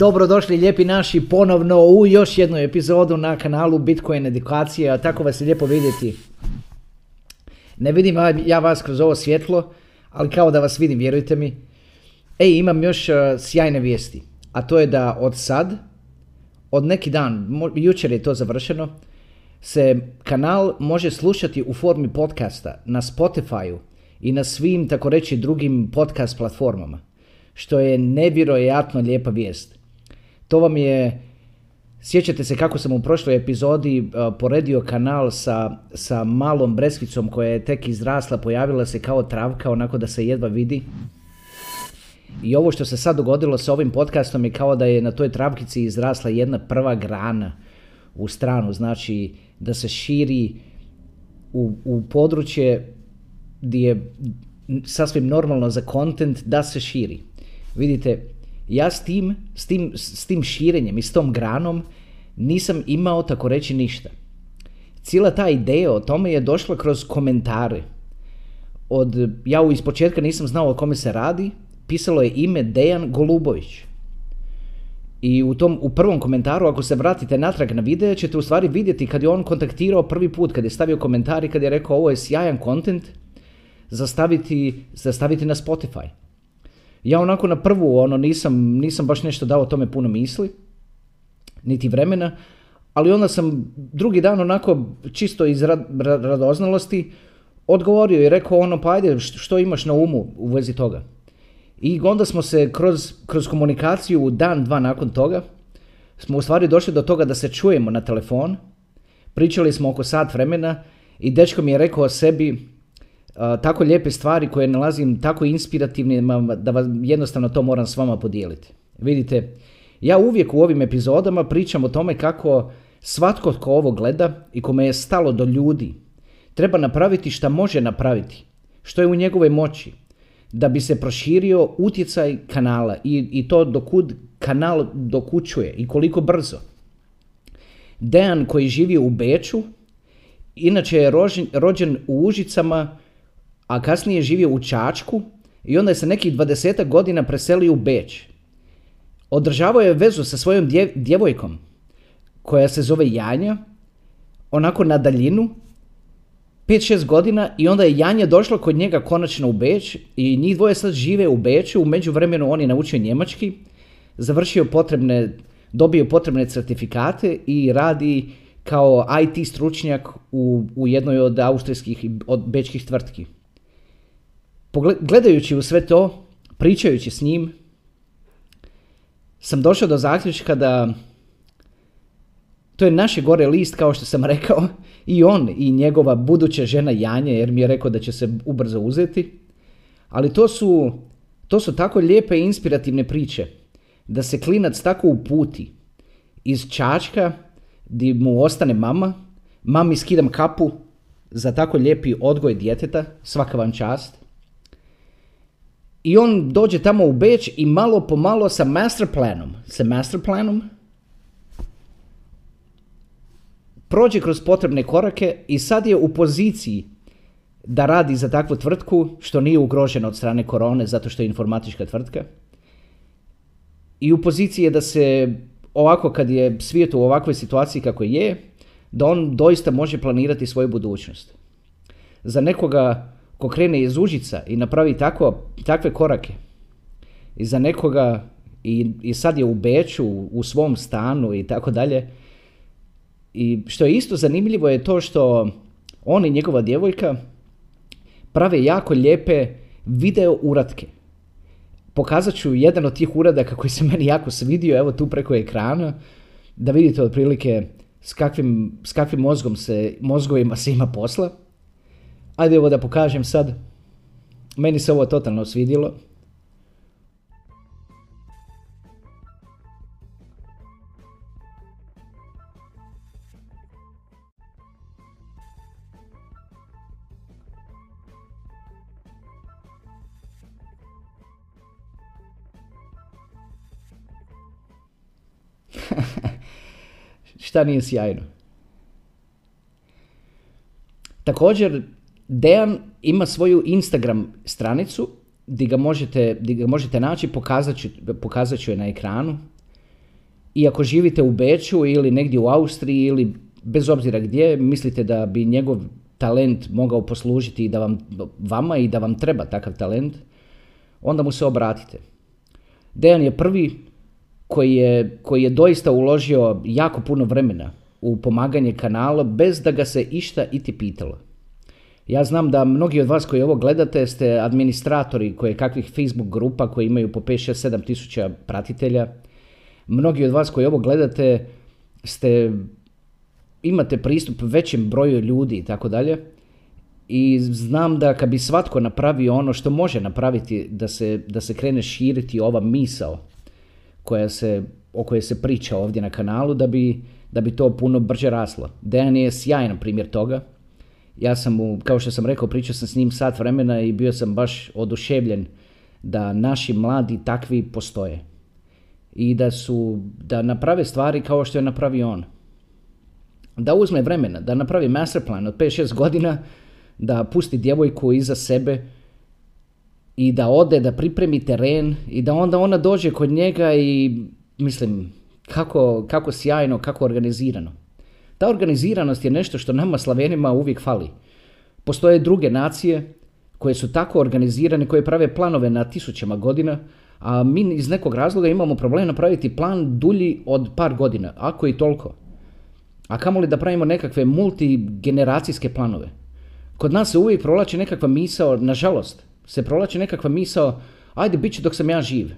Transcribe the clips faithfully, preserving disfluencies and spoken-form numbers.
Dobrodošli lijepi naši ponovno u još jednu epizodu na kanalu Bitcoin edukacija, tako vas je lijepo vidjeti. Ne vidim ja vas kroz ovo svjetlo, ali kao da vas vidim, vjerujte mi. Ej, imam još sjajne vijesti, a to je da od sad, od neki dan, jučer je to završeno, se kanal može slušati u formi podcasta na Spotify-u i na svim, tako reći, drugim podcast platformama, što je nevjerojatno lijepa vijest. To vam je, sjećate se kako sam u prošloj epizodi poredio kanal sa, sa malom breskvicom koja je tek izrasla, pojavila se kao travka, onako da se jedva vidi. I ovo što se sad dogodilo sa ovim podcastom je kao da je na toj travkici izrasla jedna prva grana u stranu, znači da se širi u, u područje gdje je sasvim normalno za content da se širi. Vidite, ja s tim, s tim, s tim širenjem i s tom granom nisam imao tako reći ništa. Cijela ta ideja o tome je došla kroz komentare. Od, ja u ispočetka nisam znao o kome se radi, pisalo je ime Dejan Golubović. I u, tom, u prvom komentaru, ako se vratite natrag na video, ćete u stvari vidjeti kad je on kontaktirao prvi put, kad je stavio komentar i kad je rekao ovo je sjajan kontent za staviti, za staviti na Spotify. Ja onako na prvu ono, nisam, nisam baš nešto dao tome puno misli, niti vremena, ali onda sam drugi dan onako čisto iz rad, rad, radoznalosti odgovorio i rekao ono pa ajde što imaš na umu u vezi toga. I onda smo se kroz, kroz komunikaciju dan, dva nakon toga smo u stvari došli do toga da se čujemo na telefon, pričali smo oko sat vremena i dečko mi je rekao o sebi Uh, tako lijepe stvari koje nalazim tako inspirativnima da vas jednostavno to moram s vama podijeliti. Vidite, ja uvijek u ovim epizodama pričam o tome kako svatko tko ovo gleda i kome je stalo do ljudi treba napraviti šta može napraviti, što je u njegovoj moći, da bi se proširio utjecaj kanala i, i to dokud kanal dokućuje i koliko brzo. Dejan koji živi u Beču, inače je rožen, rođen u Užicama, a kasnije je živio u Čačku i onda je se nekih dvadesetak godina preselio u Beč. Održavao je vezu sa svojom djev, djevojkom, koja se zove Janja, onako na daljinu, pet šest godina, i onda je Janja došla kod njega konačno u Beč i njih dvoje sad žive u Beču. U međuvremenu on je naučio njemački, završio potrebne, dobio potrebne certifikate i radi kao i te stručnjak u, u jednoj od austrijskih i od bečkih tvrtki. Gledajući u sve to, pričajući s njim, sam došao do zaključka da to je naše gore list, kao što sam rekao, i on i njegova buduća žena Janja, jer mi je rekao da će se ubrzo uzeti. Ali to su, to su tako lijepe i inspirativne priče, da se klinac tako uputi iz Čačka, gdje mu ostane mama, mami skidam kapu za tako lijepi odgoj djeteta, svaka vam čast. I on dođe tamo u Beč i malo po malo sa masterplanom, sa masterplanom prođe kroz potrebne korake i sad je u poziciji da radi za takvu tvrtku što nije ugrožena od strane korone zato što je informatička tvrtka. I u poziciji je da se ovako kad je svijet u ovakvoj situaciji kako je, da on doista može planirati svoju budućnost. Za nekoga ko krene iz Užica i napravi tako, takve korake, i za nekoga, i, i sad je u Beču, u svom stanu i tako dalje. I što je isto zanimljivo je to što on i njegova djevojka prave jako lijepe video uratke. Pokazat ću jedan od tih uradaka koji se meni jako svidio, evo tu preko ekrana, da vidite otprilike s kakvim, s kakvim mozgom se, mozgovima se ima posla. Ajde ovo da pokažem sad, meni se ovo totalno svidjelo. Šta nije sjajno. Također, Dejan ima svoju Instagram stranicu gdje ga možete, gdje ga možete naći, pokazat ću, pokazat ću je na ekranu. i ako živite u Beču ili negdje u Austriji ili bez obzira gdje, mislite da bi njegov talent mogao poslužiti i da vam, vama i da vam treba takav talent, onda mu se obratite. Dejan je prvi koji je, koji je doista uložio jako puno vremena u pomaganje kanala bez da ga se išta iti pitalo. Ja znam da mnogi od vas koji ovo gledate ste administratori koje kakvih Facebook grupa koji imaju po pet šest sedam tisuća pratitelja. Mnogi od vas koji ovo gledate ste, imate pristup većem broju ljudi i tako dalje. I znam da kad bi svatko napravio ono što može napraviti da se, da se krene širiti ova misao koja se, o kojoj se priča ovdje na kanalu, da bi, da bi to puno brže raslo. Dejan je sjajan primjer toga. Ja sam mu, kao što sam rekao, pričao sam s njim sat vremena i bio sam baš oduševljen da naši mladi takvi postoje. I da su, da naprave stvari kao što je napravio on. Da uzme vremena, da napravi masterplan od pet šest godina, da pusti djevojku iza sebe i da ode, da pripremi teren i da onda ona dođe kod njega i mislim kako, kako sjajno, kako organizirano. Ta organiziranost je nešto što nama Slavenima uvijek fali. Postoje druge nacije koje su tako organizirane, koje prave planove na tisućama godina, a mi iz nekog razloga imamo problem napraviti plan dulji od par godina, ako i toliko. A kamoli da pravimo nekakve multigeneracijske planove. Kod nas se uvijek provlači nekakva misao, nažalost, se provlači nekakva misao, ajde bit će dok sam ja živ.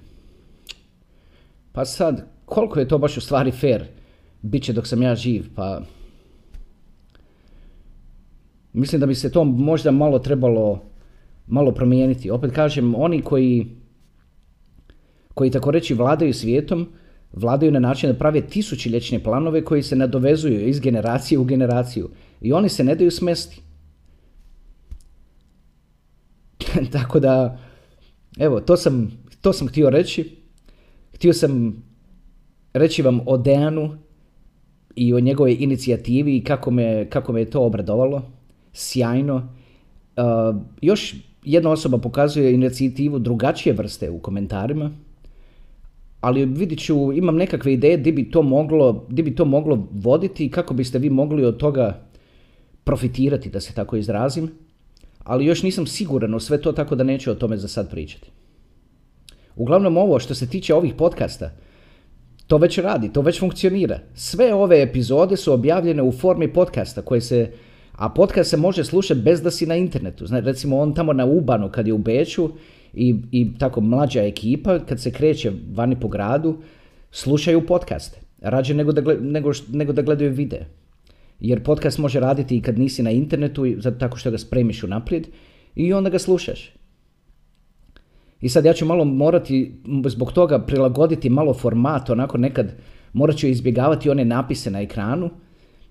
Pa sad, koliko je to baš u stvari fair? Bit će dok sam ja živ, pa... Mislim da bi se to možda malo trebalo malo promijeniti. Opet kažem, oni koji, koji tako reći vladaju svijetom, vladaju na način da prave tisućljetne planove koji se nadovezuju iz generacije u generaciju. I oni se ne daju smesti. Tako da, evo, to sam, to sam htio reći. Htio sam reći vam o Dejanu i o njegovoj inicijativi i kako me, kako me je to obradovalo. Sjajno. Uh, još jedna osoba pokazuje inicijativu drugačije vrste u komentarima, ali vidit ću, imam nekakve ideje gdje bi to moglo, gdje bi to moglo voditi i kako biste vi mogli od toga profitirati, da se tako izrazim. Ali još nisam siguran u sve to, tako da neću o tome za sad pričati. Uglavnom ovo što se tiče ovih podcasta, to već radi, to već funkcionira. Sve ove epizode su objavljene u formi podcasta koje se, a podcast se može slušati bez da si na internetu. Znači, recimo on tamo na Ubanu kad je u Beču i, i tako mlađa ekipa kad se kreće vani po gradu slušaju podcaste. Rađe nego da, gled, nego, nego da gledaju videe. Jer podcast može raditi i kad nisi na internetu tako što ga spremiš unaprijed i onda ga slušaš. I sad ja ću malo morati zbog toga prilagoditi malo format, onako nekad morat ću izbjegavati one napise na ekranu,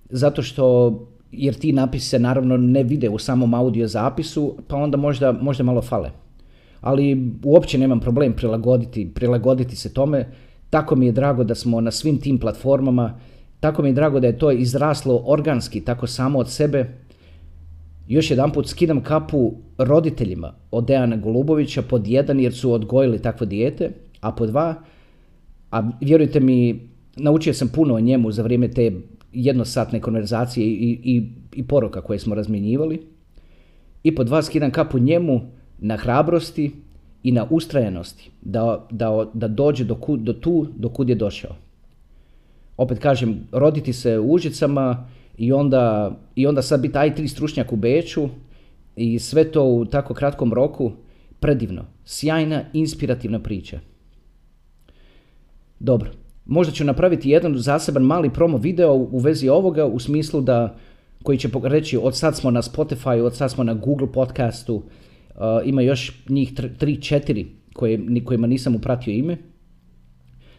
zato što, jer ti napise naravno ne vide u samom audio zapisu, pa onda možda, možda malo fale. Ali uopće nemam problem prilagoditi, prilagoditi se tome, tako mi je drago da smo na svim tim platformama, tako mi je drago da je to izraslo organski, tako samo od sebe. Još jedan put skidam kapu roditeljima od Dejana Golubovića, pod jedan jer su odgojili takvo dijete, a pod dva, a vjerujte mi, naučio sam puno o njemu za vrijeme te jednosatne konverzacije i, i, i poruka koje smo razmjenjivali. I pod dva skidam kapu njemu na hrabrosti i na ustrajanosti da, da, da dođe do, ku, do tu do kud je došao. Opet kažem, roditi se u Užicama i onda, i onda sad biti i te stručnjak u Beču i sve to u tako kratkom roku, predivno, sjajna, inspirativna priča. Dobro, možda ću napraviti jedan zaseban mali promo video u vezi ovoga u smislu da, koji će reći od sad smo na Spotify, od sad smo na Google podcastu, uh, ima još njih tri četiri koje, kojima nisam upratio ime.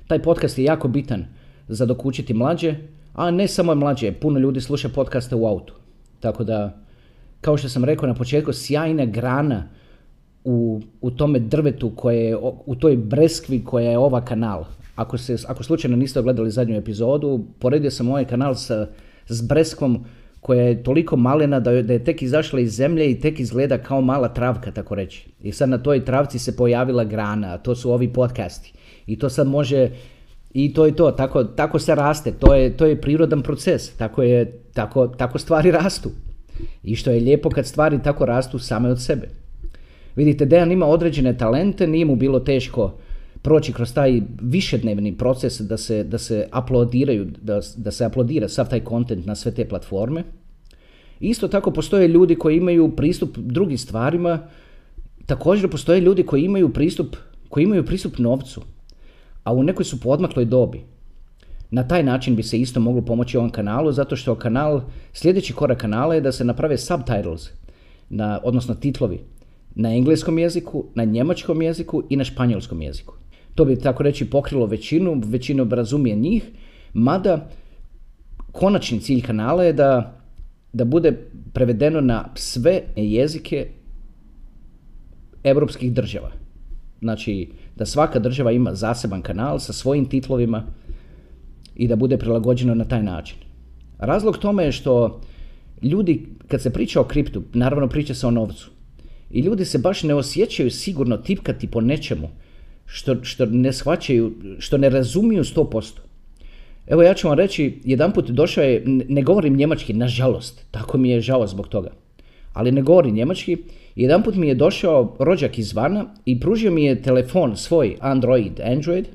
Taj podcast je jako bitan za dokučiti mlađe, a ne samo mlađe, puno ljudi sluša podcaste u autu. Tako da, kao što sam rekao na početku, sjajna grana u, u tome drvetu, koje, u toj breskvi koja je ova kanal. Ako, se, ako slučajno niste ogledali zadnju epizodu, poredio sam ovaj kanal sa, s breskvom koja je toliko malena da je, da je tek izašla iz zemlje i tek izgleda kao mala travka, tako reći. I sad na toj travci se pojavila grana, a to su ovi podcasti. I to sad može I to je to, tako, tako se raste, to je, to je prirodan proces, tako, je, tako, tako stvari rastu. I što je lijepo kad stvari tako rastu same od sebe. Vidite, Dejan ima određene talente, nije mu bilo teško proći kroz taj višednevni proces da se, da se uploadiraju, da, da se uploadira sav taj content na sve te platforme. Isto tako postoje ljudi koji imaju pristup drugim stvarima, također postoje ljudi koji imaju pristup, koji imaju pristup novcu, a u nekoj su poodmakloj dobi. Na taj način bi se isto moglo pomoći ovom kanalu, zato što kanal, sljedeći korak kanala je da se naprave subtitles, na, odnosno titlovi, na engleskom jeziku, na njemačkom jeziku i na španjolskom jeziku. To bi tako reći pokrilo većinu, većinu razumije njih, mada konačni cilj kanala je da, da bude prevedeno na sve jezike europskih država. Znači da svaka država ima zaseban kanal sa svojim titlovima i da bude prilagođeno na taj način. Razlog tome je što ljudi, kad se priča o kriptu, naravno priča se o novcu. I ljudi se baš ne osjećaju sigurno tipkati po nečemu što, što ne shvaćaju, što ne razumiju sto posto. Evo ja ću vam reći, jedan put došao je, ne govorim njemački, nažalost, tako mi je žao zbog toga, ali ne govorim njemački, jedan put mi je došao rođak izvana i pružio mi je telefon svoj Android, Android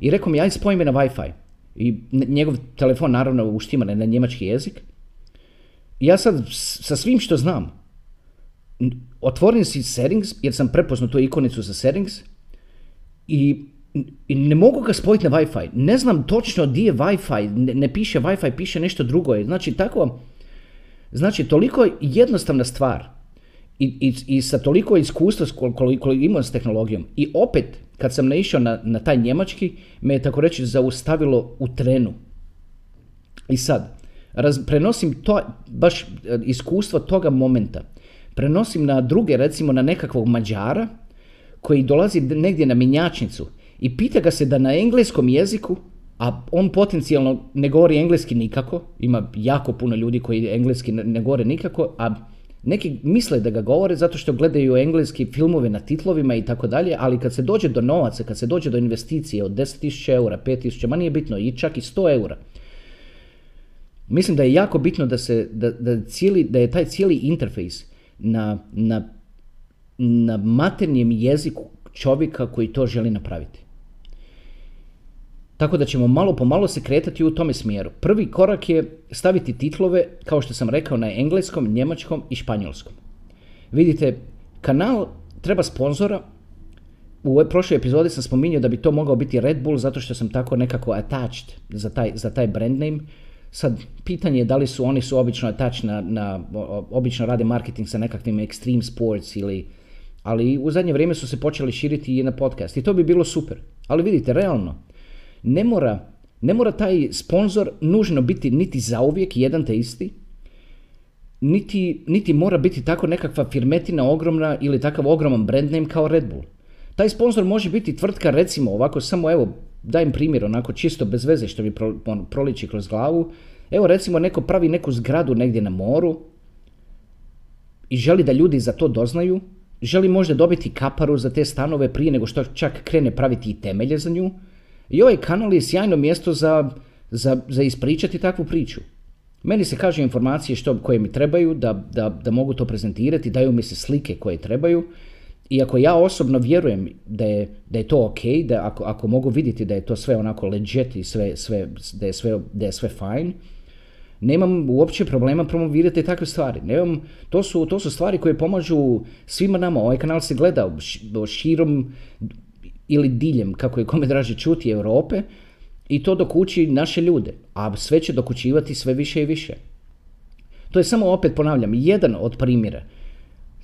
i rekao mi, aj spoj me na Wi-Fi. I njegov telefon naravno uštiman je na njemački jezik. Ja sad sa svim što znam, otvorim si settings, jer sam prepoznao tu ikonicu za settings i, i ne mogu ga spojiti na Wi-Fi. Ne znam točno di je Wi-Fi, ne, ne piše Wi-Fi, piše nešto drugo. Znači, tako, znači toliko jednostavna stvar i, i, i sa toliko iskustva koliko imam s tehnologijom. I opet, kad sam naišao na, na taj njemački, me je tako reći zaustavilo u trenu. I sad, raz, prenosim to, baš iskustvo toga momenta. Prenosim na druge, recimo na nekakvog Mađara koji dolazi negdje na mjenjačnicu i pita ga se da na engleskom jeziku, a on potencijalno ne govori engleski nikako, ima jako puno ljudi koji engleski ne govore nikako, a neki misle da ga govore zato što gledaju engleski filmove na titlovima i tako dalje, ali kad se dođe do novaca, kad se dođe do investicije od deset tisuća eura, pet tisuća, ma nije bitno, i čak i sto eura. Mislim da je jako bitno da, se, da, da, cijeli, da je taj cijeli interfejs Na, na, na maternjem jeziku čovjeka koji to želi napraviti. Tako da ćemo malo po malo se kretati u tome smjeru. Prvi korak je staviti titlove, kao što sam rekao, na engleskom, njemačkom i španjolskom. Vidite, kanal treba sponzora. U ovoj prošloj epizodi sam spominjao da bi to mogao biti Red Bull, zato što sam tako nekako attached za taj, za taj brand name. Sad, pitanje je da li su, oni su obično attached na, na, obično rade marketing sa nekakvim extreme sports ili, ali u zadnje vrijeme su se počeli širiti i na podcast i to bi bilo super. Ali vidite, realno, ne mora, ne mora taj sponsor nužno biti niti zauvijek jedan te isti, niti, niti mora biti tako nekakva firmetina ogromna ili takav ogroman brand name kao Red Bull. Taj sponsor može biti tvrtka, recimo ovako, samo evo, dajem primjer onako čisto bez veze što mi pro, on, proliči kroz glavu. Evo recimo neko pravi neku zgradu negdje na moru i želi da ljudi za to doznaju, želi možda dobiti kaparu za te stanove prije nego što čak krene praviti i temelje za nju. I ovaj kanal je sjajno mjesto za, za, za ispričati takvu priču. Meni se kažu informacije što, koje mi trebaju da, da, da mogu to prezentirati, daju mi se slike koje trebaju. I ako ja osobno vjerujem da je, da je to ok, da ako, ako mogu vidjeti da je to sve onako legit i sve, sve, da je sve, da je sve fajn, nemam uopće problema promovirati takve stvari. Nemam, to su, to su stvari koje pomažu svima nama. Ovaj kanal se gleda širom ili diljem, kako je kome draže čuti, Europe i to dokuči naše ljude, a sve će dokučivati sve više i više. To je samo, opet ponavljam, jedan od primjera.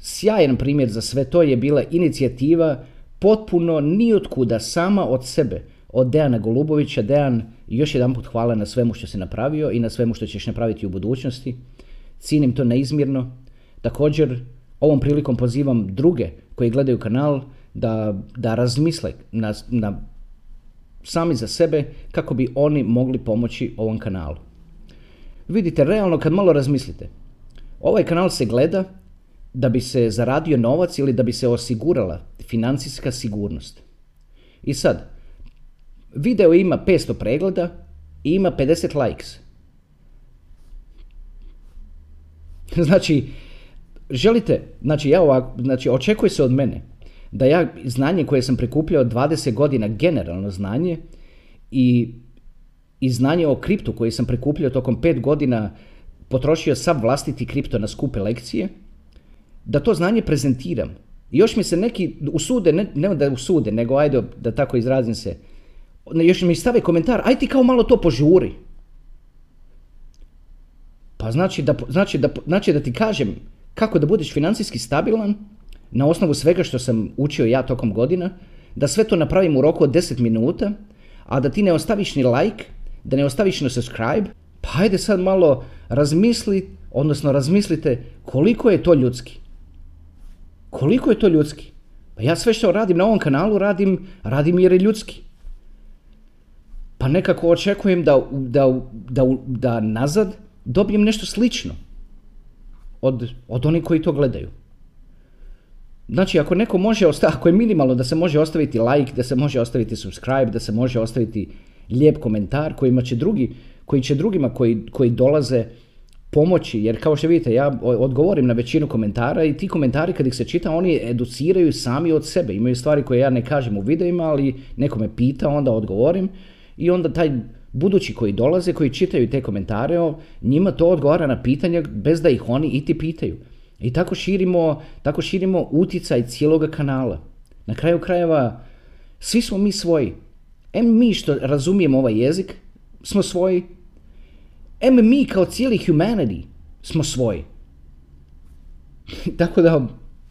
Sjajan primjer za sve to je bila inicijativa potpuno niotkuda, sama od sebe, od Dejana Golubovića. Dejan, još jedan put hvala na svemu što si napravio i na svemu što ćeš napraviti u budućnosti. Cijenim to neizmjerno. Također, ovom prilikom pozivam druge koji gledaju kanal da, da razmisle na, na, sami za sebe kako bi oni mogli pomoći ovom kanalu. Vidite, realno kad malo razmislite, ovaj kanal se gleda da bi se zaradio novac ili da bi se osigurala financijska sigurnost. I sad, video ima petsto pregleda i ima pedeset likes. Znači, želite, znači, ja ovako, znači, očekuje se od mene da ja znanje koje sam prikupljao dvadeset godina, generalno znanje i, i znanje o kriptu koje sam prikupljao tokom pet godina, potrošio sam vlastiti kripto na skupe lekcije, da to znanje prezentiram. I još mi se neki usude, ne, ne da usude, nego ajde da tako izrazim se, još mi stave komentar, aj ti kao malo to požuri. Pa znači da, znači, da, znači da ti kažem kako da budeš financijski stabilan na osnovu svega što sam učio ja tokom godina, da sve to napravim u roku od deset minuta, a da ti ne ostaviš ni like, da ne ostaviš ni subscribe, pa ajde sad malo razmisli, odnosno razmislite koliko je to ljudski. Koliko je to ljudski? Pa ja sve što radim na ovom kanalu radim, radim jer je ljudski. Pa nekako očekujem da, da, da, da nazad dobijem nešto slično od, od onih koji to gledaju. Znači, ako neko može ostaviti, ako je minimalno da se može ostaviti like, da se može ostaviti subscribe, da se može ostaviti lijep komentar kojima će drugi, koji će drugima koji, koji dolaze pomoći, jer kao što vidite, ja odgovorim na većinu komentara i ti komentari kad ih se čita, oni educiraju sami od sebe. Imaju stvari koje ja ne kažem u videima, ali neko me pita, onda odgovorim i onda taj budući koji dolaze, koji čitaju te komentare, njima to odgovara na pitanja bez da ih oni i ti pitaju. I tako širimo, tako širimo uticaj cijeloga kanala. Na kraju krajeva, svi smo mi svoji. Em mi što razumijemo ovaj jezik, smo svoji. Em mi kao cijeli humanity smo svoji. Tako da,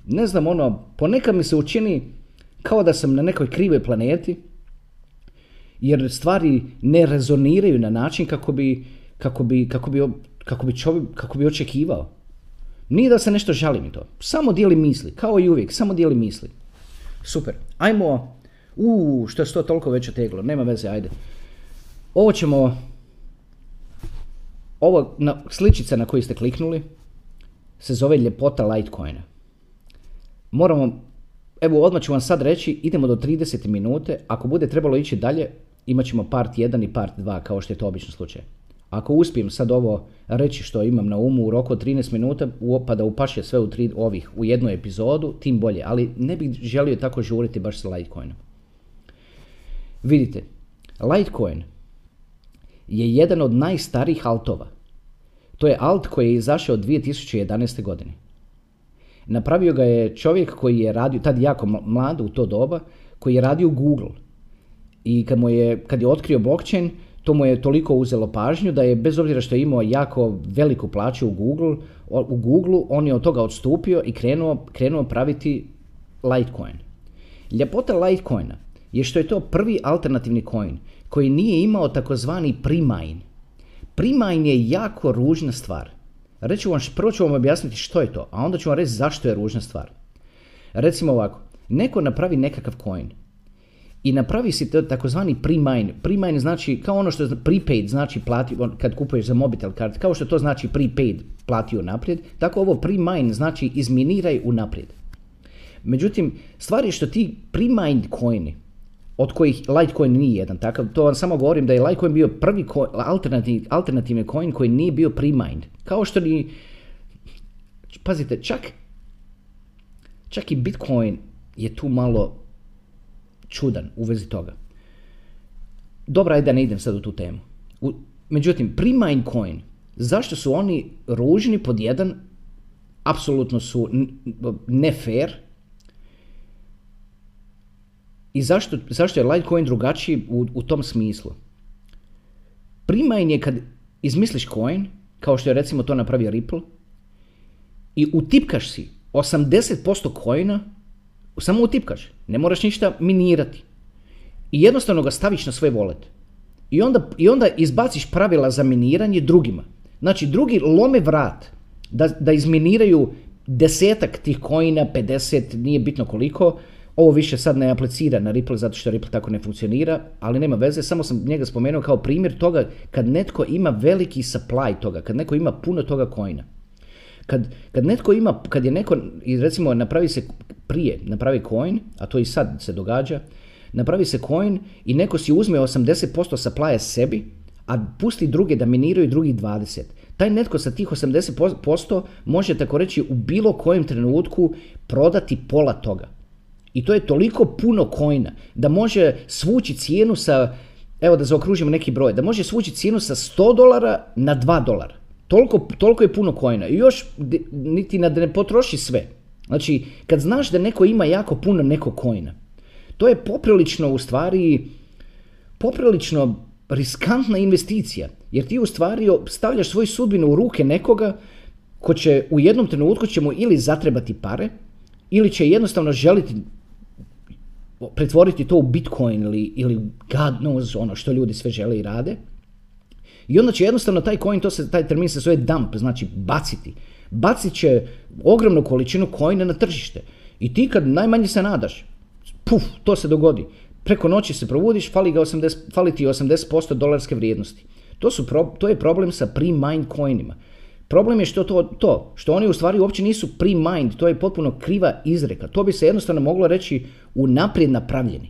ne znam, ono, ponekad mi se učini kao da sam na nekoj krivoj planeti, jer stvari ne rezoniraju na način kako bi, kako bi, kako bi, kako bi, čovjek, kako bi očekivao. Nije da se nešto žalim i to. Samo dijeli misli, kao i uvijek, samo dijeli misli. Super, ajmo, uuu, što je to toliko već oteglo, nema veze, ajde. Ovo ćemo, ovo na, sličica na koju ste kliknuli se zove ljepota Litecoina. Moramo, evo odmah ću vam sad reći, idemo do trideset minute, ako bude trebalo ići dalje, imat ćemo part jedan i part dva, kao što je to obično slučaj. Ako uspijem sad ovo reći što imam na umu u roku od trinaest minuta, pa da upaše sve u, tri, ovih, u jednu epizodu, tim bolje. Ali ne bih želio tako žuriti baš sa Litecoinom. Vidite, Litecoin je jedan od najstarijih altova. To je alt koji je izašao od dvije tisuće jedanaeste. godine. Napravio ga je čovjek koji je radio, tad jako mlad u to doba, koji je radio Google. I kad, mu je, kad je otkrio blockchain, to mu je toliko uzelo pažnju da je, bez obzira što je imao jako veliku plaću u Google, u Google on je od toga odstupio i krenuo, krenuo praviti Litecoin. Ljepota Litecoina je što je to prvi alternativni coin koji nije imao takozvani pre-mine. Pre-mine je jako ružna stvar. Reću vam, prvo ću vam objasniti što je to, a onda ću vam reći zašto je ružna stvar. Recimo ovako, neko napravi nekakav coin i napravi si takozvani pre-mine. Pre-mine znači kao ono što prepaid znači plati, kad kupuješ za mobitel kart, kao što to znači prepaid plati unaprijed, tako ovo pre-mine znači izminiraj unaprijed. Međutim, stvar je što ti pre-mine coini, od kojih Litecoin nije jedan takav, to vam samo govorim da je Litecoin bio prvi coin, alternativ, alternativni coin koji nije bio pre-mine. Kao što ni, pazite, čak, čak i Bitcoin je tu malo čudan u vezi toga. Dobra je da ne idem sad u tu temu. U, međutim, pre-mine coin, zašto su oni ružni? Pod jedan, apsolutno su ne fair. I zašto, zašto je Litecoin drugačiji u, u tom smislu? Pre-mine je kad izmisliš coin, kao što je recimo to napravio Ripple, i utipkaš si osamdeset posto coina, samo utipkaš, ne moraš ništa minirati. I jednostavno ga staviš na svoj wallet. I onda, i onda izbaciš pravila za miniranje drugima. Znači, drugi lome vrat da, da izminiraju desetak tih coina, pedeset, nije bitno koliko. Ovo više sad ne aplicira na Ripple zato što Ripple tako ne funkcionira, ali nema veze, samo sam njega spomenuo kao primjer toga kad netko ima veliki supply toga, kad neko ima puno toga coina. Kad, kad netko ima, kad je neko, recimo napravi se prije, napravi coin, a to i sad se događa, napravi se coin i neko si uzme osamdeset posto supply sebi, a pusti druge da miniraju drugih dvadeset. Taj netko sa tih osamdeset posto može, tako reći, u bilo kojem trenutku prodati pola toga. I to je toliko puno coina da može svući cijenu sa, evo da zaokružimo neki broj, da može svući cijenu sa sto dolara na dva dolara. Toliko, toliko je puno coina. I još niti da ne potroši sve. Znači, kad znaš da neko ima jako puno nekog coina, to je poprilično u stvari, poprilično riskantna investicija. Jer ti u stvari stavljaš svoju sudbinu u ruke nekoga ko će u jednom trenutku će mu ili zatrebati pare, ili će jednostavno želiti pretvoriti to u Bitcoin ili, ili God knows ono što ljudi sve žele i rade. I onda će jednostavno taj coin, to se, taj termin se zove dump, znači baciti. Bacit će ogromnu količinu coina na tržište. I ti kad najmanje se nadaš, puf, to se dogodi. Preko noći se probudiš, fali, ga osamdeset, fali ti osamdeset posto dolarske vrijednosti. To, su pro, to je problem sa pre-mined coinima. Problem je što to, to, što oni u stvari uopće nisu pre-mined, to je potpuno kriva izreka. To bi se jednostavno moglo reći unaprijed napravljeni.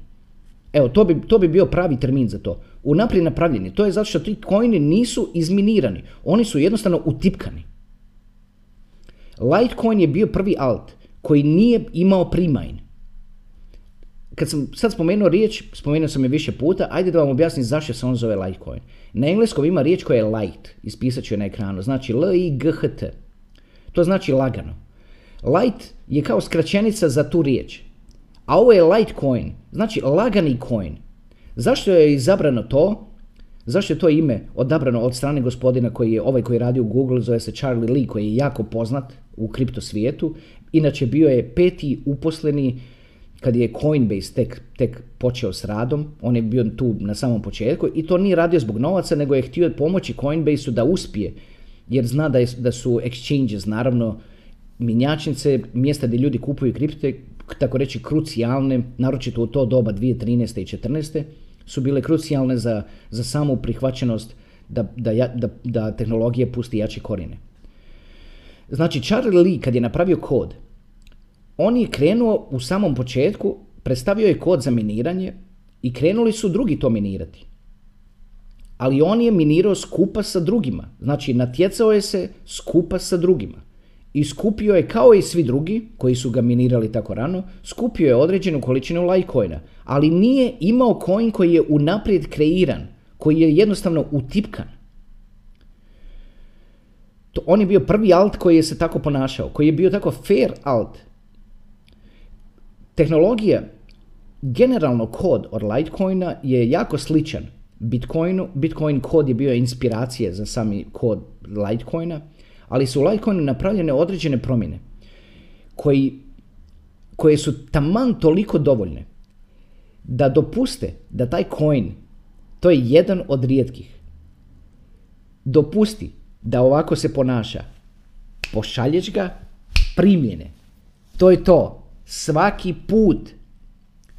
Evo, to bi, to bi bio pravi termin za to. Unaprijed napravljeni. To je zato što ti coini nisu izminirani. Oni su jednostavno utipkani. Litecoin je bio prvi alt koji nije imao pre-mine. Kad sam sad spomenuo riječ, spomenuo sam je više puta, ajde da vam objasnim zašto se on zove Litecoin. Na engleskom ima riječ koja je light, ispisat ću je na ekranu, znači L I G H T. To znači lagano. Light je kao skraćenica za tu riječ. A ovo je Litecoin, znači lagani coin. Zašto je izabrano to? Zašto je to ime odabrano od strane gospodina koji je ovaj koji radi u Google, zove se Charlie Lee, koji je jako poznat u kripto svijetu. Inače bio je peti uposleni kad je Coinbase tek, tek počeo s radom, on je bio tu na samom početku i to nije radio zbog novaca, nego je htio pomoći Coinbase-u da uspije, jer zna da, je, da su exchanges, naravno, mjenjačnice, mjesta gdje ljudi kupuju kripte, tako reći krucijalne, naročito u to doba dvije tisuće trinaeste i četrnaeste su bile krucijalne za, za samu prihvaćenost da, da, da, da tehnologije pusti jače korijene. Znači, Charlie Lee kad je napravio kod, on je krenuo u samom početku, predstavio je kod za miniranje i krenuli su drugi to minirati. Ali on je minirao skupa sa drugima, znači natjecao je se skupa sa drugima. I skupio je, kao i svi drugi koji su ga minirali tako rano, skupio je određenu količinu Litecoina, ali nije imao coin koji je unaprijed kreiran, koji je jednostavno utipkan. To, on je bio prvi alt koji je se tako ponašao, koji je bio tako fair alt. Tehnologija, generalno kod od Litecoina je jako sličan Bitcoinu. Bitcoin kod je bio inspiracija za sami kod Litecoina, ali su u Litecoinu napravljene određene promjene koji, koje su taman toliko dovoljne da dopuste da taj coin, to je jedan od rijetkih, dopusti da ovako se ponaša. Pošalješ ga, primljene. To je to. Svaki put,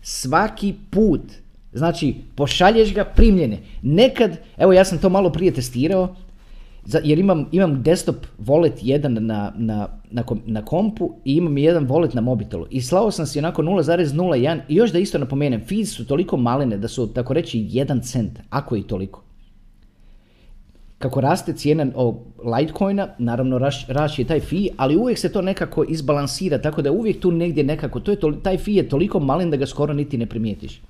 svaki put, znači pošalješ ga primljene. Nekad, evo ja sam to malo prije testirao, jer imam, imam desktop wallet jedan na, na, na, na kompu i imam jedan wallet na mobitelu. I slao sam si onako nula zarez nula jedan i još da isto napomenem, fees su toliko malene da su tako reći jedan cent, ako i toliko. Kako raste cijena Litecoina, naravno raši je taj fee, ali uvijek se to nekako izbalansira, tako da uvijek tu negdje nekako, to je to, taj fee je toliko malen da ga skoro niti ne primijetiš.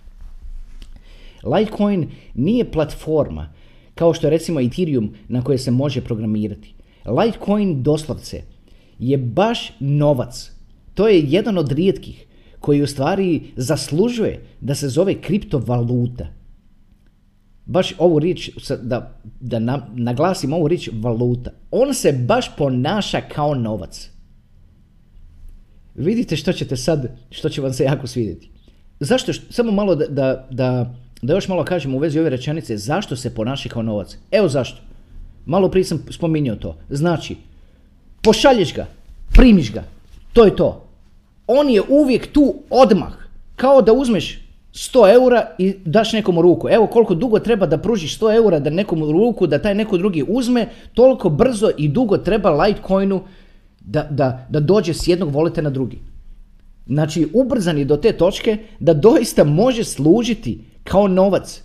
Litecoin nije platforma, kao što je recimo Ethereum na koje se može programirati. Litecoin doslovce je baš novac. To je jedan od rijetkih koji u stvari zaslužuje da se zove kriptovaluta. Baš ovu riječ, da, da na, naglasim ovu riječ valuta. On se baš ponaša kao novac. Vidite što ćete sad, što će vam se jako svidjeti. Zašto, samo malo da, da, da, da još malo kažem u vezi ove rečenice, zašto se ponaša kao novac? Evo zašto. Malo prije sam spominjao to. Znači, pošalješ ga, primiš ga, to je to. On je uvijek tu odmah, kao da uzmeš sto eura i daš nekom u ruku. Evo koliko dugo treba da pružiš sto eura da nekom u ruku, da taj neko drugi uzme, toliko brzo i dugo treba Litecoinu da, da, da dođe s jednog voleta na drugi. Znači, ubrzan je do te točke da doista može služiti kao novac.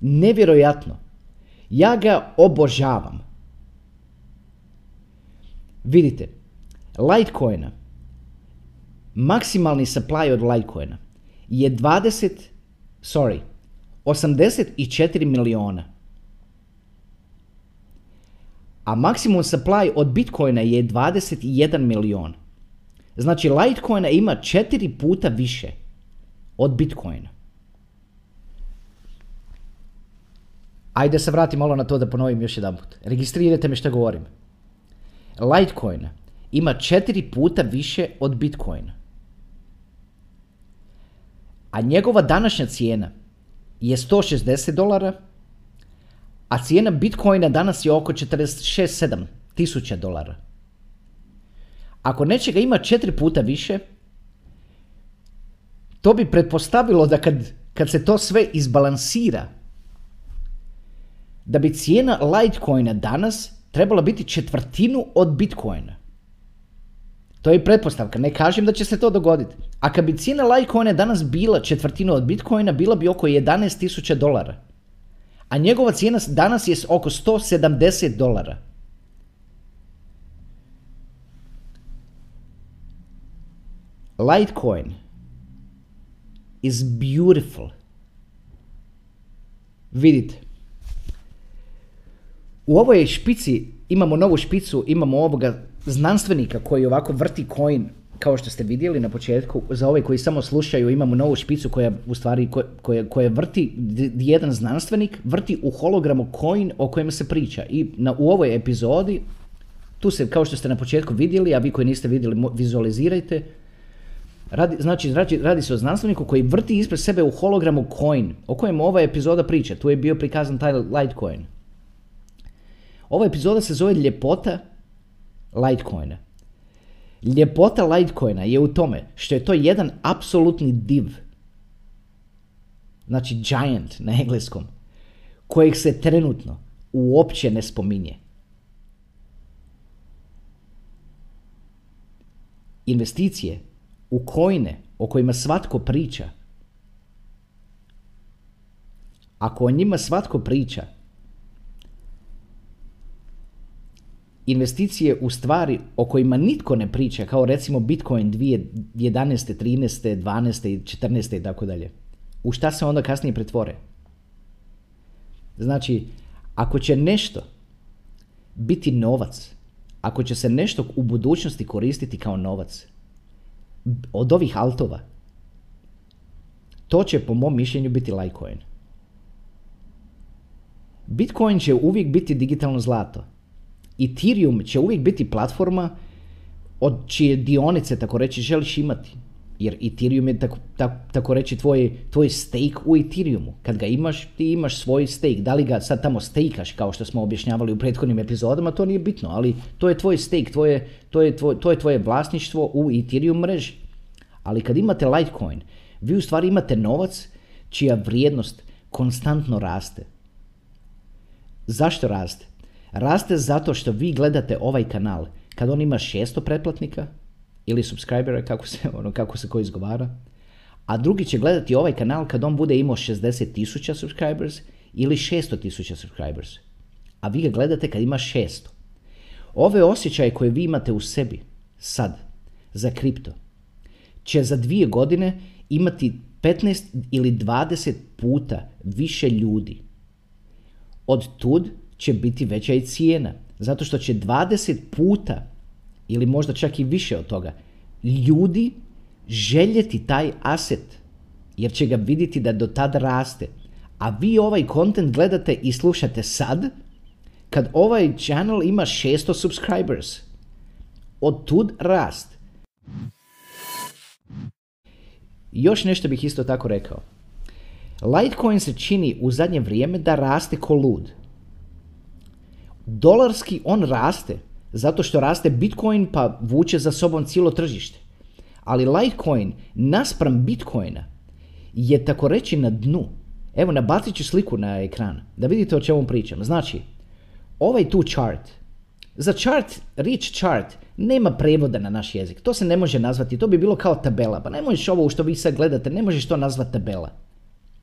Nevjerojatno. Ja ga obožavam. Vidite, Litecoina, maksimalni supply od Litecoina je dvadeset, sorry, osamdeset četiri miliona. A maksimum supply od Bitcoina je dvadeset jedan milion. Znači, Litecoina ima četiri puta više od Bitcoina. Ajde se vratim malo na to da ponovim još jedan put. Registrirajte me što govorim. Litecoina ima četiri puta više od Bitcoina. A njegova današnja cijena je sto šezdeset dolara, a cijena Bitcoina danas je oko četrdeset šest do sedam tisuća dolara. Ako nečega ima četiri puta više, to bi pretpostavilo da kad, kad se to sve izbalansira, da bi cijena Litecoina danas trebala biti četvrtinu od Bitcoina. To je pretpostavka, ne kažem da će se to dogoditi. A kad bi cijena Litecoina danas bila četvrtinu od Bitcoina, bila bi oko jedanaest tisuća dolara. A njegova cijena danas je oko sto sedamdeset dolara. Litecoin is beautiful. Vidite. U ovoj špici imamo novu špicu, imamo ovoga znanstvenika koji ovako vrti coin, kao što ste vidjeli na početku. Za ove koji samo slušaju, imamo novu špicu koja u stvari koja, koja vrti, jedan znanstvenik vrti u hologramu coin o kojem se priča. I na, u ovoj epizodi, tu se, kao što ste na početku vidjeli, a vi koji niste vidjeli, vizualizirajte. Radi, znači, radi, radi se o znanstveniku koji vrti ispred sebe u hologramu coin, o kojem ova epizoda priča. Tu je bio prikazan taj Litecoin. Ova epizoda se zove Ljepota Litecoina. Ljepota Litecoina je u tome što je to jedan apsolutni div, znači giant na engleskom, kojeg se trenutno uopće ne spominje. Investicije u coine o kojima svatko priča, ako o njima svatko priča, investicije u stvari o kojima nitko ne priča, kao recimo Bitcoin dvije tisuće jedanaeste, trinaeste, dvanaeste, četrnaeste i tako dalje, u šta se onda kasnije pretvore? Znači, ako će nešto biti novac, ako će se nešto u budućnosti koristiti kao novac, od ovih altova, to će po mom mišljenju biti Litecoin. Bitcoin će uvijek biti digitalno zlato. Ethereum će uvijek biti platforma od čije dionice, tako reći, želiš imati. Jer Ethereum je, tako, tako, tako reći, tvoj, tvoj stake u Ethereumu. Kad ga imaš, ti imaš svoj stake. Da li ga sad tamo stakeaš, kao što smo objašnjavali u prethodnim epizodama, to nije bitno, ali to je tvoj stake, tvoje, to, je tvoj, to je tvoje vlasništvo u Ethereum mreži. Ali kad imate Litecoin, vi u stvari imate novac čija vrijednost konstantno raste. Zašto raste? Raste zato što vi gledate ovaj kanal kad on ima šesto pretplatnika ili subscribera, kako se, ono, kako se ko izgovara, a drugi će gledati ovaj kanal kad on bude imao šezdeset tisuća subscribers ili šesto tisuća subscribers, a vi ga gledate kad ima šesto. Ove osjećaje koje vi imate u sebi sad za kripto će za dvije godine imati petnaest ili dvadeset puta više ljudi. Od tud će biti veća i cijena, zato što će dvadeset puta, ili možda čak i više od toga, ljudi željeti taj aset, jer će ga vidjeti da do tada raste. A vi ovaj content gledate i slušate sad, kad ovaj channel ima šesto subscribers. Od tud rast. Još nešto bih isto tako rekao. Litecoin se čini u zadnje vrijeme da raste ko lud. Dolarski on raste zato što raste Bitcoin pa vuče za sobom cijelo tržište. Ali Litecoin naspram Bitcoina je tako reći na dnu. Evo, nabacit ću sliku na ekran da vidite o čemu pričam. Znači, ovaj tu chart Za chart, rich chart, nema prevoda na naš jezik. To se ne može nazvati, to bi bilo kao tabela. Pa ne možeš ovo što vi sad gledate, ne možeš to nazvati tabela.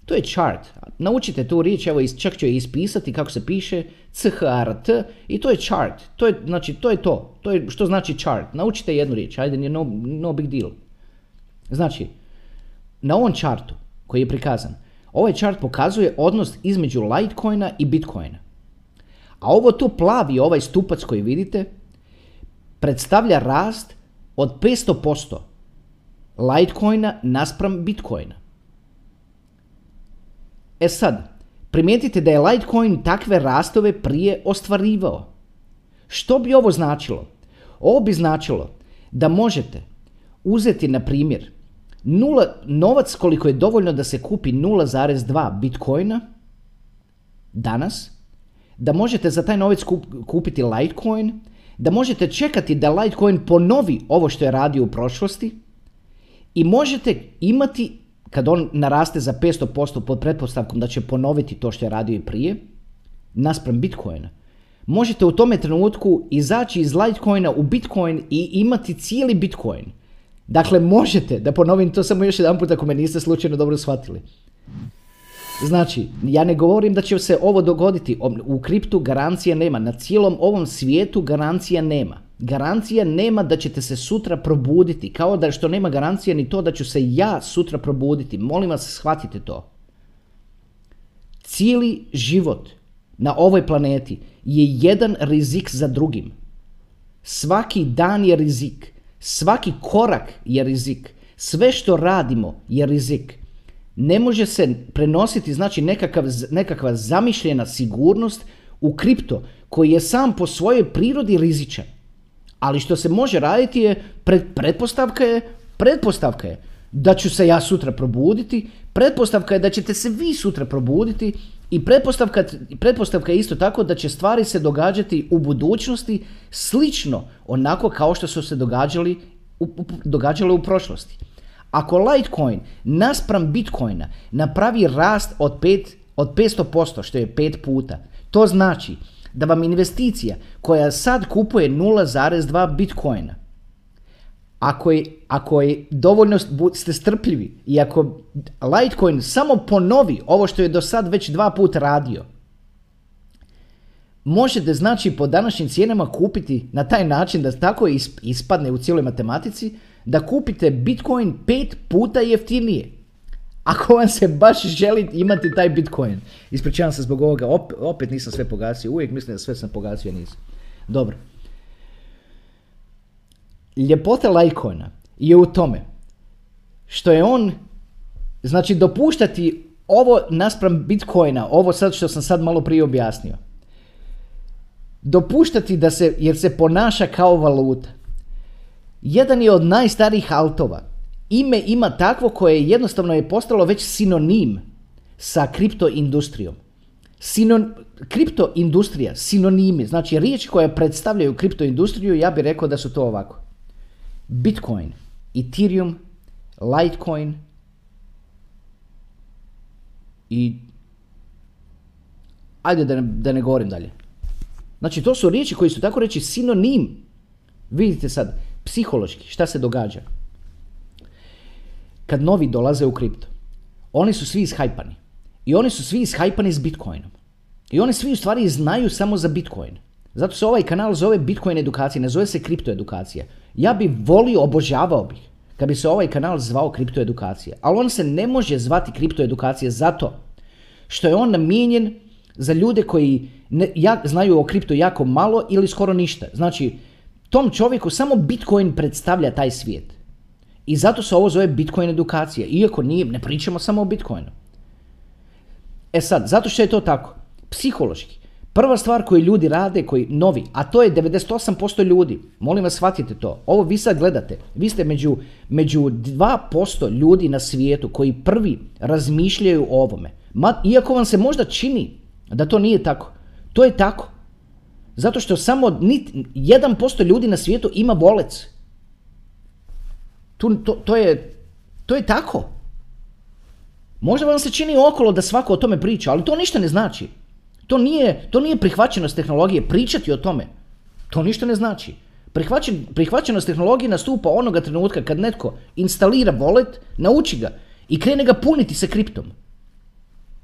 To je chart. Naučite tu riječ, evo čak ću je ispisati kako se piše, chart, i to je chart. To je, znači, to je to. To je što znači chart. Naučite jednu riječ, ajde, no, no big deal. Znači, na ovom chartu koji je prikazan, ovaj chart pokazuje odnos između Litecoina i Bitcoina. A ovo tu plavi, ovaj stupac koji vidite, predstavlja rast od petsto posto Litecoina naspram Bitcoina. E sad, primijetite da je Litecoin takve rastove prije ostvarivao. Što bi ovo značilo? Ovo bi značilo da možete uzeti, na primjer, nula, novac koliko je dovoljno da se kupi nula zarez dva Bitcoina danas, da možete za taj novac kup, kupiti Litecoin, da možete čekati da Litecoin ponovi ovo što je radio u prošlosti i možete imati, kad on naraste za petsto posto pod pretpostavkom da će ponoviti to što je radio i prije, naspram Bitcoina, možete u tome trenutku izaći iz Litecoina u Bitcoin i imati cijeli Bitcoin. Dakle, možete, da ponovim to samo još jedan put ako me niste slučajno dobro shvatili. Znači, ja ne govorim da će se ovo dogoditi, u kriptu garancija nema, na cijelom ovom svijetu garancija nema. Garancija nema da ćete se sutra probuditi, kao da što nema garancija ni to da ću se ja sutra probuditi. Molim vas, shvatite to. Cijeli život na ovoj planeti je jedan rizik za drugim. Svaki dan je rizik, svaki korak je rizik, sve što radimo je rizik. Ne može se prenositi, znači, nekakav, nekakva zamišljena sigurnost u kripto koji je sam po svojoj prirodi rizičan. Ali što se može raditi je, pred, pretpostavka je, pretpostavka je da ću se ja sutra probuditi, pretpostavka je da ćete se vi sutra probuditi i pretpostavka, pretpostavka je isto tako da će stvari se događati u budućnosti slično onako kao što su se događali, u, događale u prošlosti. Ako Litecoin naspram Bitcoina napravi rast od, pet, od petsto posto, što je pet puta, to znači da vam investicija koja sad kupuje nula zarez dva Bitcoina, ako, je, ako je dovoljno ste strpljivi i ako Litecoin samo ponovi ovo što je do sad već dva puta radio, možete, znači, po današnjim cijenama kupiti na taj način da tako ispadne u cijeloj matematici, da kupite Bitcoin pet puta jeftinije. Ako vam se baš želi imati taj Bitcoin. Ispričavam se zbog ovoga, opet, opet nisam sve pogasio, uvijek mislim da sve sam pogasio, nisam. Dobro. Ljepota Litecoina je u tome što je on, znači, dopuštati ovo naspram Bitcoina, ovo sad što sam sad malo prije objasnio. Dopuštati da se, jer se ponaša kao valuta. Jedan je od najstarijih altova. Ime ima takvo koje jednostavno je postalo već sinonim sa kriptoindustrijom. Sinon, kriptoindustrija, sinonimi, znači riječi koje predstavljaju kriptoindustriju, ja bih rekao da su to ovako. Bitcoin, Ethereum, Litecoin i... Ajde da ne, da ne govorim dalje. Znači, to su riječi koji su tako reći sinonim. Vidite sad, psihološki, šta se događa? Kad novi dolaze u kripto, oni su svi ishajpani. I oni su svi ishajpani s Bitcoinom. I oni svi u stvari znaju samo za Bitcoin. Zato se ovaj kanal zove Bitcoin edukacija, ne zove se kripto edukacija. Ja bih volio, obožavao bih, kad bi se ovaj kanal zvao kripto edukacija. Ali on se ne može zvati kripto edukacija zato što je on namijenjen za ljude koji ne, ja, znaju o kripto jako malo ili skoro ništa. Znači, tom čovjeku samo Bitcoin predstavlja taj svijet. I zato se ovo zove Bitcoin edukacija, iako nije, ne pričamo samo o Bitcoinu. E sad, zato što je to tako, psihološki, prva stvar koju ljudi rade, koji novi, a to je devedeset osam posto ljudi, molim vas shvatite to, ovo vi sad gledate, vi ste među, među dva posto ljudi na svijetu koji prvi razmišljaju o ovome. Ma, iako vam se možda čini da to nije tako, to je tako. Zato što samo jedan posto ljudi na svijetu ima bolec. Tu, to, to, je, to je tako. Možda vam se čini okolo da svako o tome priča, ali to ništa ne znači. To nije, to nije prihvaćenost tehnologije, pričati o tome. To ništa ne znači. Prihvaćen, prihvaćenost tehnologije nastupa onoga trenutka kad netko instalira wallet, nauči ga i krene ga puniti sa kriptom.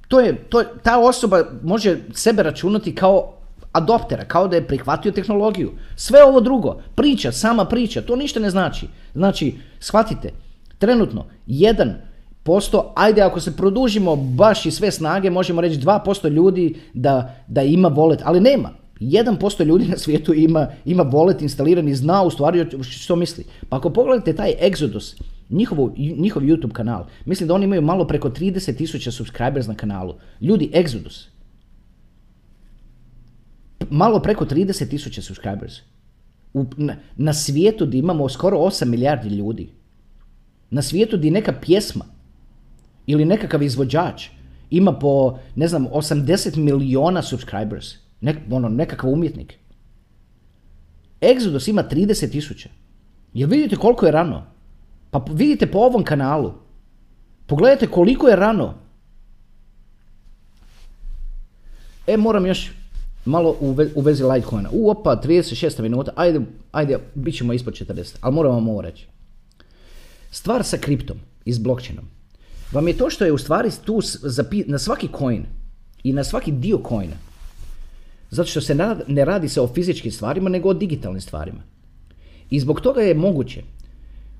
To je, to je, ta osoba može sebe računati kao adoptera, kao da je prihvatio tehnologiju. Sve ovo drugo, priča, sama priča, to ništa ne znači. Znači, shvatite, trenutno jedan posto, ajde ako se produžimo baš i sve snage, možemo reći dva posto ljudi da, da ima wallet, ali nema. jedan posto ljudi na svijetu ima, ima wallet instaliran i zna u stvari što misli. Pa ako pogledate taj Exodus, njihov, njihov YouTube kanal, mislim da oni imaju malo preko trideset tisuća subscribers na kanalu. Ljudi, Exodus. Malo preko trideset tisuća subscribers. U, na, na svijetu gdje imamo skoro osam milijardi ljudi. Na svijetu gdje neka pjesma ili nekakav izvođač ima po, ne znam, osamdeset miliona subscribers. Nek, ono, nekakav umjetnik. Exodus ima trideset tisuća. Jel vidite koliko je rano? Pa vidite po ovom kanalu. Pogledajte koliko je rano. E, moram još malo u, ve, u vezi Litecoina. U, opa, trideset šest minuta. Ajde, ajde, bit ćemo ispod četrdeset. Ali moram vam ovo reći. Stvar sa kriptom i s blockchainom vam je to što je u stvari tu na svaki coin i na svaki dio coina. Zato što se ne radi se o fizičkim stvarima, nego o digitalnim stvarima. I zbog toga je moguće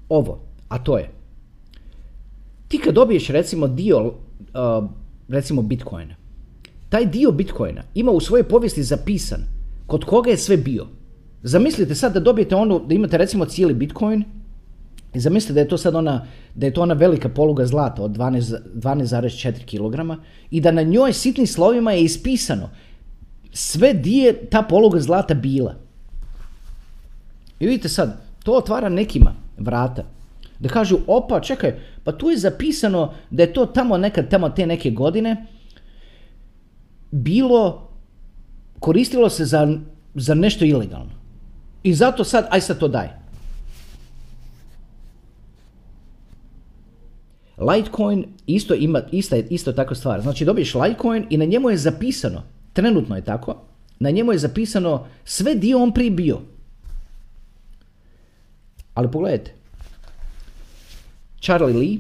ovo, a to je, ti kad dobiješ recimo dio, recimo Bitcoina, taj dio Bitcoina ima u svojoj povijesti zapisan kod koga je sve bio. Zamislite sad da dobijete ono, da imate recimo cijeli Bitcoin, i zamislite da je to sad ona, da je to ona velika poluga zlata od dvanaest zarez četiri kilograma i da na njoj sitnim slovima je ispisano sve di je ta poluga zlata bila. I vidite sad, to otvara nekima vrata. Da kažu, opa, čekaj, pa tu je zapisano da je to tamo nekad, tamo te neke godine, bilo, koristilo se za, za nešto ilegalno. I zato sad, aj sad to daj. Litecoin isto ima ista, isto tako stvar. Znači dobiješ Litecoin i na njemu je zapisano, trenutno je tako, na njemu je zapisano sve dio on prije bio. Ali pogledajte, Charlie Lee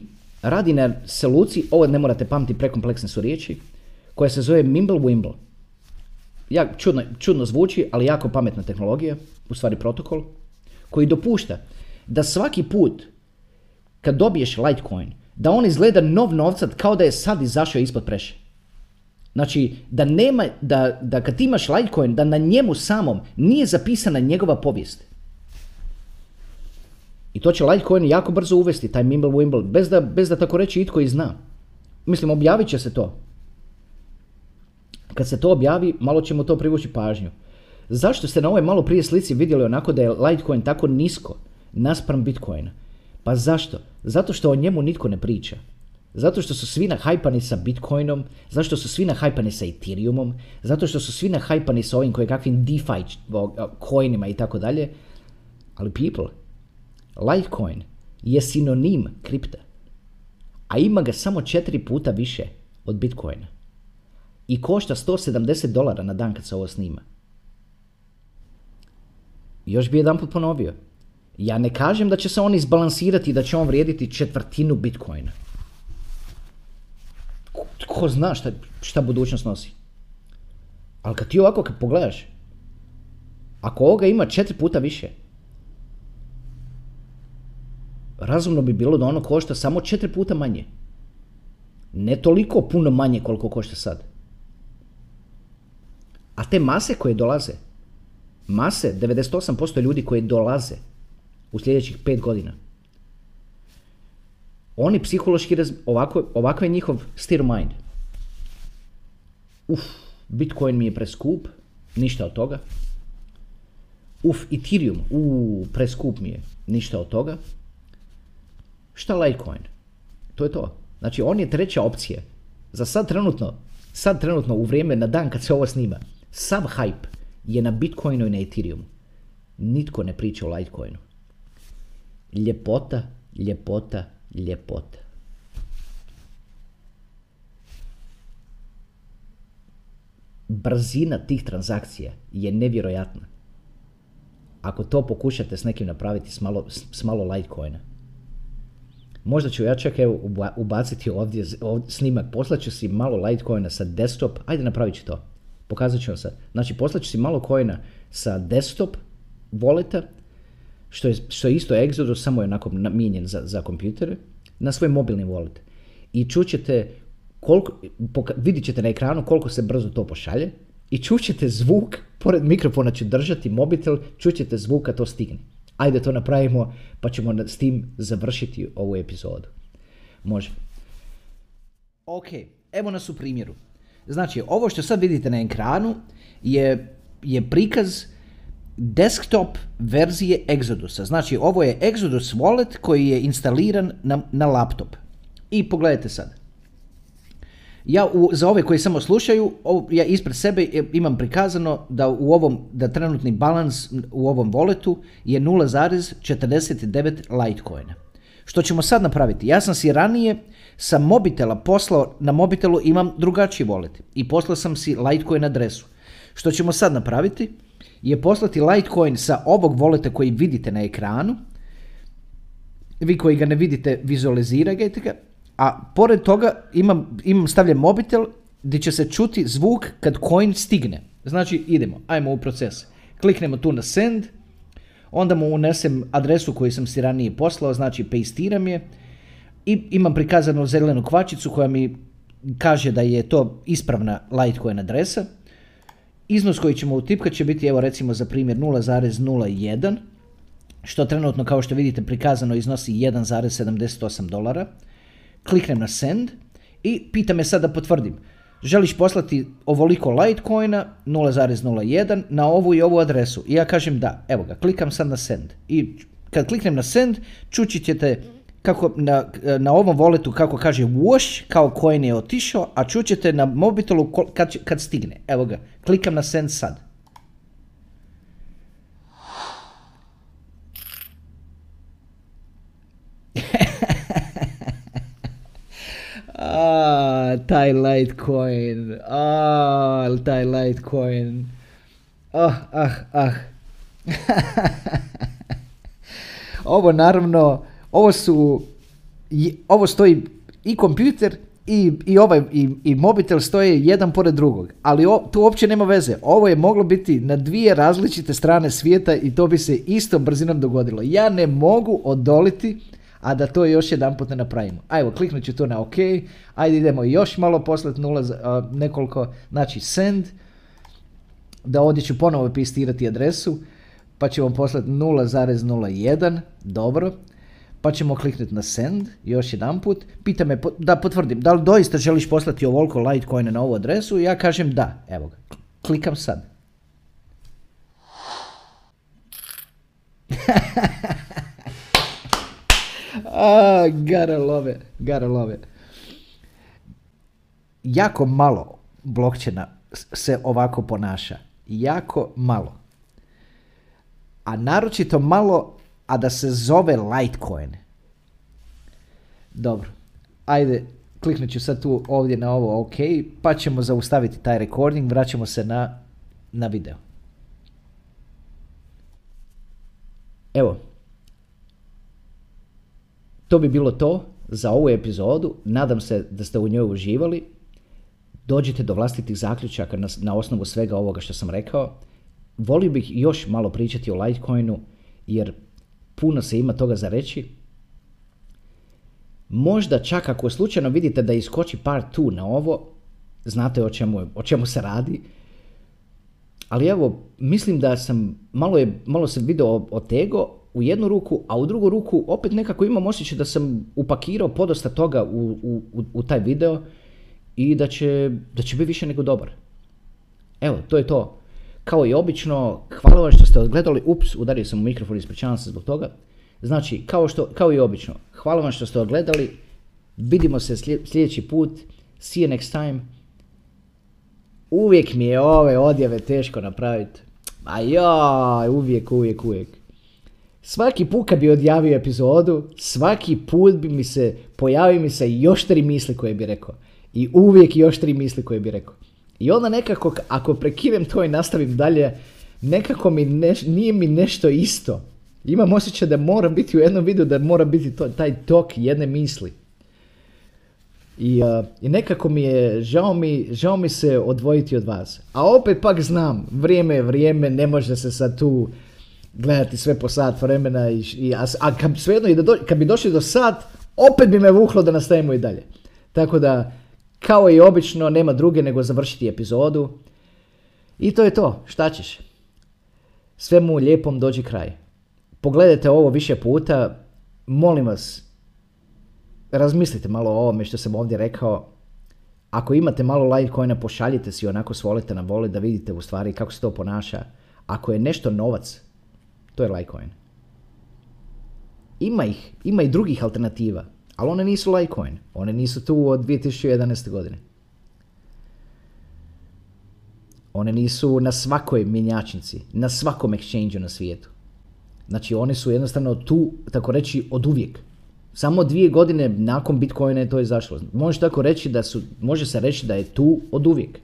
radi na soluciji, ovo ne morate pamtiti, prekompleksne su riječi, koja se zove Mimble Wimble. Ja, čudno, čudno zvuči, ali jako pametna tehnologija, u stvari protokol, koji dopušta da svaki put kad dobiješ Litecoin, da on izgleda nov novcat kao da je sad izašao ispod preše. Znači, da nema, da, da kad imaš Litecoin, da na njemu samom nije zapisana njegova povijest. I to će Litecoin jako brzo uvesti, taj Mimble Wimble, bez da, bez da tako reći itko i zna. Mislim, objavit će se to. Kad se to objavi, malo ćemo to privući pažnju. Zašto ste na ovoj malo prije slici vidjeli onako da je Litecoin tako nisko naspram Bitcoina? Pa zašto? Zato što o njemu nitko ne priča. Zato što su svi nahajpani sa Bitcoinom, zato što su svi nahajpani sa Ethereumom, zato što su svi nahajpani sa ovim kojekakvim DeFi coinima i tako dalje. Ali people, Litecoin je sinonim kripta, a ima ga samo četiri puta više od Bitcoina. I košta sto sedamdeset dolara na dan kad se ovo snima. Još bi jedan put ponovio. Ja ne kažem da će se on izbalansirati i da će on vrijediti četvrtinu Bitcoina. Ko zna šta, šta budućnost nosi. Ali kad ti ovako kad pogledaš, ako ovoga ima četiri puta više, razumno bi bilo da ono košta samo četiri puta manje. Ne toliko puno manje koliko košta sad. A te mase koje dolaze, mase, devedeset osam posto ljudi koji dolaze u sljedećih pet godina, oni psihološki, raz... ovako, ovako je njihov stir mind. Uf, Bitcoin mi je preskup, ništa od toga. Uf, Ethereum, u preskup mi je, ništa od toga. Šta Litecoin? To je to. Znači, on je treća opcija. Za sad trenutno, sad trenutno u vrijeme na dan kad se ovo snima, sav hype je na Bitcoinu i na Ethereumu. Nitko ne priča o Litecoinu. Ljepota, ljepota, ljepota. Brzina tih transakcija je nevjerojatna. ako to pokušate s nekim napraviti s malo, s malo Litecoina. Možda ću ja čak evo ubaciti ovdje, ovdje snimak, poslat ću si malo Litecoina sa desktop, ajde napravit ću to, pokazat ću vam sad. Znači poslat ću si malo coina sa desktop voleta, što je, što je isto Exodus, samo je onako namijenjen za, za kompjutere, na svoj mobilni wallet. I čućete, koliko, poka, vidit ćete na ekranu koliko se brzo to pošalje i čućete zvuk, pored mikrofona ću držati mobitel, čućete zvuk kad to stigne. Ajde to napravimo pa ćemo s tim završiti ovu epizodu. Može. Ok, evo nas u primjeru. Znači, ovo što sad vidite na ekranu je, je prikaz desktop verzije Exodusa. Znači, ovo je Exodus wallet koji je instaliran na, na laptop. I pogledajte sad. Ja u, za ove koji samo slušaju, ov, ja ispred sebe imam prikazano da u ovom, da trenutni balans u ovom walletu je nula zarez četrdeset devet Litecoina. Što ćemo sad napraviti? Ja sam si ranije sa mobitela poslao, na mobitelu imam drugačiji wallet i poslao sam si Litecoin adresu. Što ćemo sad napraviti je poslati Litecoin sa ovog walleta koji vidite na ekranu. Vi koji ga ne vidite, vizualizirajte ga. A pored toga imam, imam stavljen mobitel gdje će se čuti zvuk kad coin stigne. Znači idemo, ajmo u proces. Kliknemo tu na send, onda mu unesem adresu koju sam si ranije poslao, znači pastiram je. I imam prikazanu zelenu kvačicu koja mi kaže da je to ispravna Litecoin adresa. Iznos koji ćemo utipkati će biti, evo recimo za primjer nula zarez nula jedan, što trenutno kao što vidite prikazano iznosi jedan zarez sedamdeset osam dolara. Kliknem na send i pita me sad da potvrdim. Želiš poslati ovoliko Litecoina nula zarez nula jedan na ovu i ovu adresu? I ja kažem da. Evo ga, klikam sad na send. I kad kliknem na send, čući ćete kako na, na ovom walletu kako kaže wash, kao coin je otišao, a čućete na mobitelu kad, kad stigne. Evo ga, klikam na send sad. A, taj Litecoin, a, taj Litecoin, ah, ah, ah. Ovo naravno, ovo su, ovo stoji i kompjuter i, i ovaj i, i mobitel stoje jedan pored drugog, ali o, tu uopće nema veze, ovo je moglo biti na dvije različite strane svijeta i to bi se istom brzinom dogodilo. Ja ne mogu odoliti, a da to još jedan put ne napravimo. Ajmo, kliknut ću tu na OK, ajde idemo još malo poslati nula, a, nekoliko, znači send, da ovdje ću ponovo pistirati adresu, pa ćemo poslati nula zarez nula jedan, dobro, pa ćemo kliknuti na send, još jedan put, pita me da potvrdim, da li doista želiš poslati ovoliko Litecoina na ovu adresu, ja kažem da, evo ga, klikam sad. A, gotta love it, gotta love it. Jako malo blockchaina se ovako ponaša. Jako malo. A naročito malo, a da se zove Litecoin. Dobro, ajde, kliknut ću sad tu ovdje na ovo OK, pa ćemo zaustaviti taj recording, vraćamo se na, na video. Evo. To bi bilo to za ovu epizodu, nadam se da ste u njoj uživali, dođite do vlastitih zaključaka na, na osnovu svega ovoga što sam rekao. Volio bih još malo pričati o Litecoinu jer puno se ima toga za reći. Možda čak ako slučajno vidite da iskoči part dva na ovo, znate o čemu, o čemu se radi. Ali evo, mislim da sam, malo, je, malo se video otego u jednu ruku, a u drugu ruku opet nekako imam osjećaj da sam upakirao podosta toga u, u, u taj video i da će, da će biti više nego dobar. Evo, to je to. Kao i obično, hvala vam što ste odgledali. Ups, udario sam u mikrofon, ispričavam se zbog toga. Znači, kao, što, kao i obično, hvala vam što ste odgledali. Vidimo se sljedeći put. See you next time. Uvijek mi je ove odjave teško napraviti. A joj, uvijek, uvijek, uvijek. Svaki put kad bi odjavio epizodu, svaki put bi mi se, pojavi mi se još tri misli koje bi rekao. I uvijek još tri misli koje bi rekao. I onda nekako, ako prekinem to i nastavim dalje, nekako mi neš, nije mi nešto isto. Imam osjećaj da mora biti u jednom videu, da mora biti to, taj tok jedne misli. I, uh, i nekako mi je, žao mi, žao mi se odvojiti od vas. A opet pak znam, vrijeme je vrijeme, ne može se sad tu gledati sve po sat vremena. I, i, a a kad, svejedno, i do, kad bi došli do sat, opet bi me vuklo da nastavimo i dalje. Tako da, kao i obično, nema druge nego završiti epizodu. I to je to, šta ćeš? Svemu lijepom dođi kraj. Pogledajte ovo više puta, molim vas, razmislite malo o ovome što sam ovdje rekao. Ako imate malo Litecoina, pošaljite si onako s voleta na volet da vidite u stvari kako se to ponaša. Ako je nešto novac, to je Litecoin. Ima ih, ima i drugih alternativa, ali one nisu Litecoin. One nisu tu od dvije tisuće jedanaeste. godine. One nisu na svakoj mjenjačnici, na svakom exchange-u na svijetu. Znači one su jednostavno tu, tako reći, od uvijek. Samo dvije godine nakon Bitcoina je to izašlo. Može tako reći da su, može se reći da je tu od uvijek.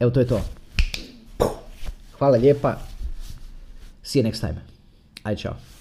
Evo, to je to. Hvala lijepa. See you next time. Aj, čao.